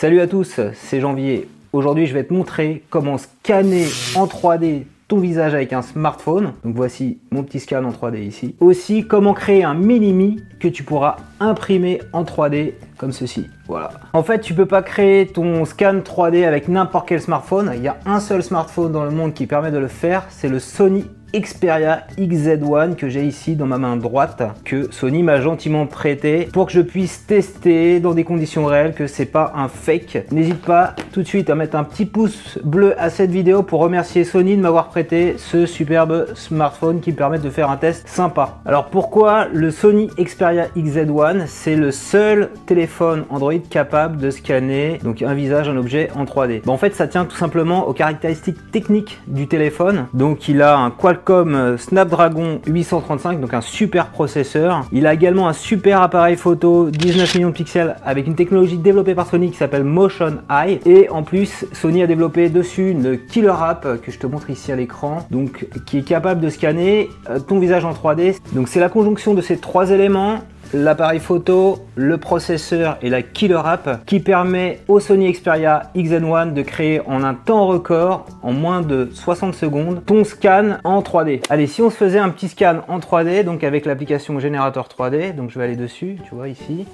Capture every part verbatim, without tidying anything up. Salut à tous, c'est Janvier. Aujourd'hui, je vais te montrer comment scanner en trois D ton visage avec un smartphone. Donc voici mon petit scan en trois D ici. Aussi, comment créer un mini-mi que tu pourras imprimer en trois D comme ceci. Voilà. En fait, tu peux pas créer ton scan trois D avec n'importe quel smartphone. Il y a un seul smartphone dans le monde qui permet de le faire, c'est le Sony Xperia X Z un que j'ai ici dans ma main droite, que Sony m'a gentiment prêté pour que je puisse tester dans des conditions réelles que c'est pas un fake. N'hésite pas tout de suite à mettre un petit pouce bleu à cette vidéo pour remercier Sony de m'avoir prêté ce superbe smartphone qui me permet de faire un test sympa. Alors pourquoi le Sony Xperia X Z un? C'est le seul téléphone Android capable de scanner donc un visage, un objet en trois D. Bon, en fait ça tient tout simplement aux caractéristiques techniques du téléphone. Donc il a un Qualcomm Qualcomm Snapdragon huit cent trente-cinq, donc un super processeur. Il a également un super appareil photo dix-neuf millions de pixels avec une technologie développée par Sony qui s'appelle Motion Eye. Et en plus, Sony a développé dessus une killer app que je te montre ici à l'écran, donc qui est capable de scanner ton visage en trois D. Donc c'est la conjonction de ces trois éléments, l'appareil photo, le processeur et la killer app, qui permet au Sony Xperia X Z un de créer en un temps record, en moins de soixante secondes, ton scan en trois D. Allez, si on se faisait un petit scan en trois D, donc avec l'application Générateur trois D, donc je vais aller dessus, tu vois ici,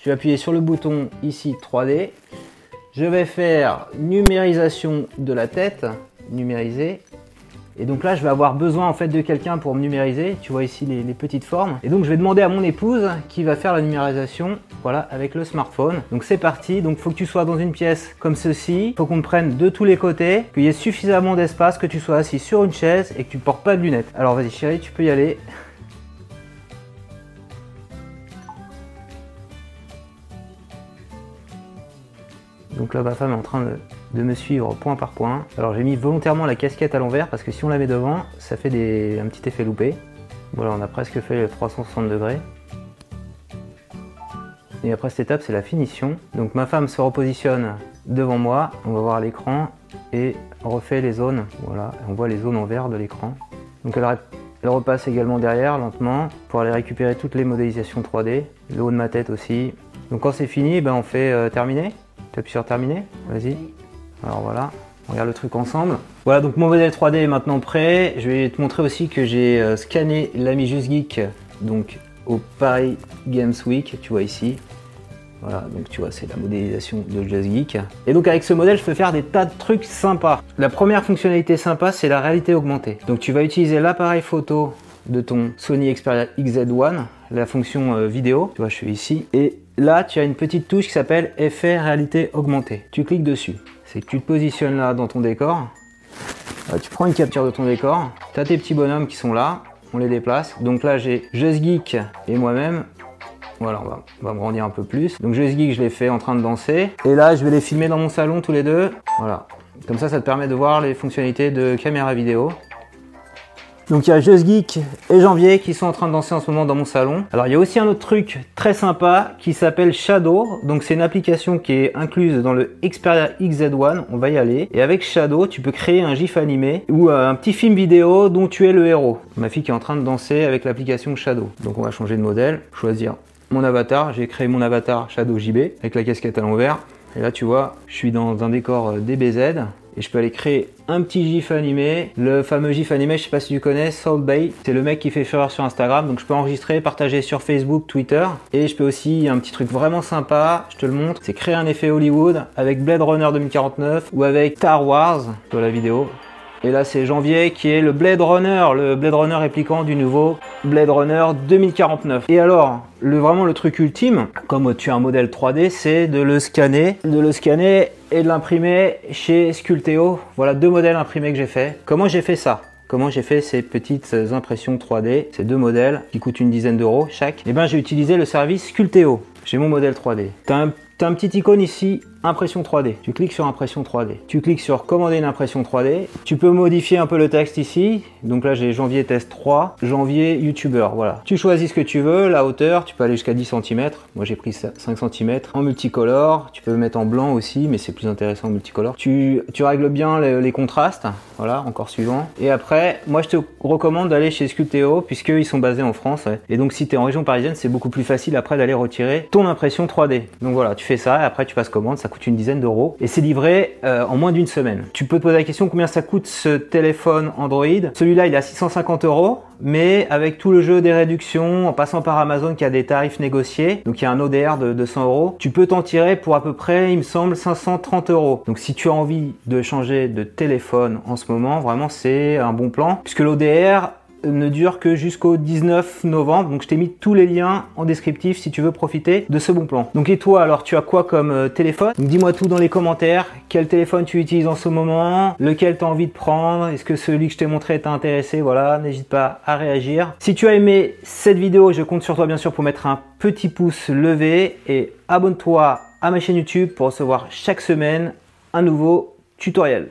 je vais appuyer sur le bouton ici trois D, je vais faire numérisation de la tête, numériser. Et donc là, je vais avoir besoin en fait de quelqu'un pour me numériser. Tu vois ici les, les petites formes. Et donc, je vais demander à mon épouse qui va faire la numérisation, voilà, avec le smartphone. Donc, c'est parti. Donc, faut que tu sois dans une pièce comme ceci. Faut qu'on te prenne de tous les côtés, qu'il y ait suffisamment d'espace, que tu sois assis sur une chaise et que tu portes pas de lunettes. Alors, vas-y chérie, tu peux y aller. Donc là, ma femme est en train de... de me suivre point par point. Alors j'ai mis volontairement la casquette à l'envers parce que si on la met devant, ça fait des... un petit effet loupé. Voilà, on a presque fait trois cent soixante degrés. Et après cette étape, c'est la finition. Donc ma femme se repositionne devant moi, on va voir l'écran et on refait les zones. Voilà, on voit les zones en vert de l'écran. Donc elle, elle repasse également derrière lentement pour aller récupérer toutes les modélisations trois D, le haut de ma tête aussi. Donc quand c'est fini, ben on fait euh, terminer. Tu appuies sur terminer, vas-y. Alors voilà, on regarde le truc ensemble. Voilà, donc mon modèle trois D est maintenant prêt. Je vais te montrer aussi que j'ai scanné l'ami Just Geek donc au Paris Games Week, tu vois ici. Voilà, donc tu vois, c'est la modélisation de Just Geek. Et donc avec ce modèle, je peux faire des tas de trucs sympas. La première fonctionnalité sympa, c'est la réalité augmentée. Donc tu vas utiliser l'appareil photo de ton Sony Xperia X Z un, la fonction vidéo, tu vois, je suis ici. Et là, tu as une petite touche qui s'appelle effet réalité augmentée. Tu cliques dessus. C'est que tu te positionnes là dans ton décor, tu prends une capture de ton décor, tu as tes petits bonhommes qui sont là, on les déplace. Donc là j'ai Just Geek et moi-même, voilà, on va, on va me grandir un peu plus. Donc Just Geek, je les fais en train de danser et là je vais les filmer dans mon salon tous les deux, voilà. Comme ça, ça te permet de voir les fonctionnalités de caméra vidéo. Donc il y a Just Geek et Janvier qui sont en train de danser en ce moment dans mon salon. Alors il y a aussi un autre truc très sympa qui s'appelle Shadow. Donc c'est une application qui est incluse dans le Xperia X Z un. On va y aller. Et avec Shadow, tu peux créer un gif animé ou un petit film vidéo dont tu es le héros. Ma fille qui est en train de danser avec l'application Shadow. Donc on va changer de modèle, choisir mon avatar. J'ai créé mon avatar Shadow J B avec la casquette à l'envers. Et là tu vois, je suis dans un décor D B Z. Et je peux aller créer un petit gif animé, le fameux gif animé, je sais pas si tu connais, Salt Bay. C'est le mec qui fait fureur sur Instagram, donc je peux enregistrer, partager sur Facebook, Twitter. Et je peux aussi, un petit truc vraiment sympa, je te le montre, c'est créer un effet Hollywood avec Blade Runner deux mille quarante-neuf ou avec Star Wars, tu vois la vidéo. Et là c'est Janvier qui est le Blade Runner, le Blade Runner répliquant du nouveau Blade Runner deux mille quarante-neuf. Et alors, le, vraiment le truc ultime, comme tu as un modèle trois D, c'est de le scanner, de le scanner et de l'imprimer chez Sculpteo. Voilà deux modèles imprimés que j'ai fait. Comment j'ai fait ça? Comment j'ai fait ces petites impressions trois D, ces deux modèles qui coûtent une dizaine d'euros chaque? Eh bien j'ai utilisé le service Sculpteo. J'ai mon modèle trois D. T'as un, t'as un petit icône ici, impression trois D. Tu cliques sur impression trois D. Tu cliques sur commander une impression trois D. Tu peux modifier un peu le texte ici. Donc là, j'ai Janvier test trois, Janvier youtubeur. Voilà. Tu choisis ce que tu veux, la hauteur. Tu peux aller jusqu'à dix centimètres. Moi, j'ai pris cinq centimètres en multicolore. Tu peux mettre en blanc aussi, mais c'est plus intéressant en multicolore. Tu, tu règles bien les, les contrastes. Voilà, encore suivant. Et après, moi, je te recommande d'aller chez Sculpteo puisqu'ils sont basés en France. Ouais. Et donc, si tu es en région parisienne, c'est beaucoup plus facile après d'aller retirer ton impression trois D. Donc voilà, tu fais ça et après, tu passes commande. Ça coûte une dizaine d'euros et c'est livré euh, en moins d'une semaine. Tu peux te poser la question combien ça coûte ce téléphone Android. Celui-là il est à six cent cinquante euros, mais avec tout le jeu des réductions, en passant par Amazon qui a des tarifs négociés, donc il y a un O D R de deux cents euros, tu peux t'en tirer pour à peu près, il me semble, cinq cent trente euros. Donc si tu as envie de changer de téléphone en ce moment, vraiment c'est un bon plan, puisque l'O D R ne dure que jusqu'au dix-neuf novembre. Donc je t'ai mis tous les liens en descriptif si tu veux profiter de ce bon plan. Donc et toi alors, tu as quoi comme téléphone? Dis-moi tout dans les commentaires. Quel téléphone tu utilises en ce moment? Lequel tu as envie de prendre? Est-ce que celui que je t'ai montré t'a intéressé? Voilà, n'hésite pas à réagir. Si tu as aimé cette vidéo, je compte sur toi bien sûr pour mettre un petit pouce levé et abonne-toi à ma chaîne YouTube pour recevoir chaque semaine un nouveau tutoriel.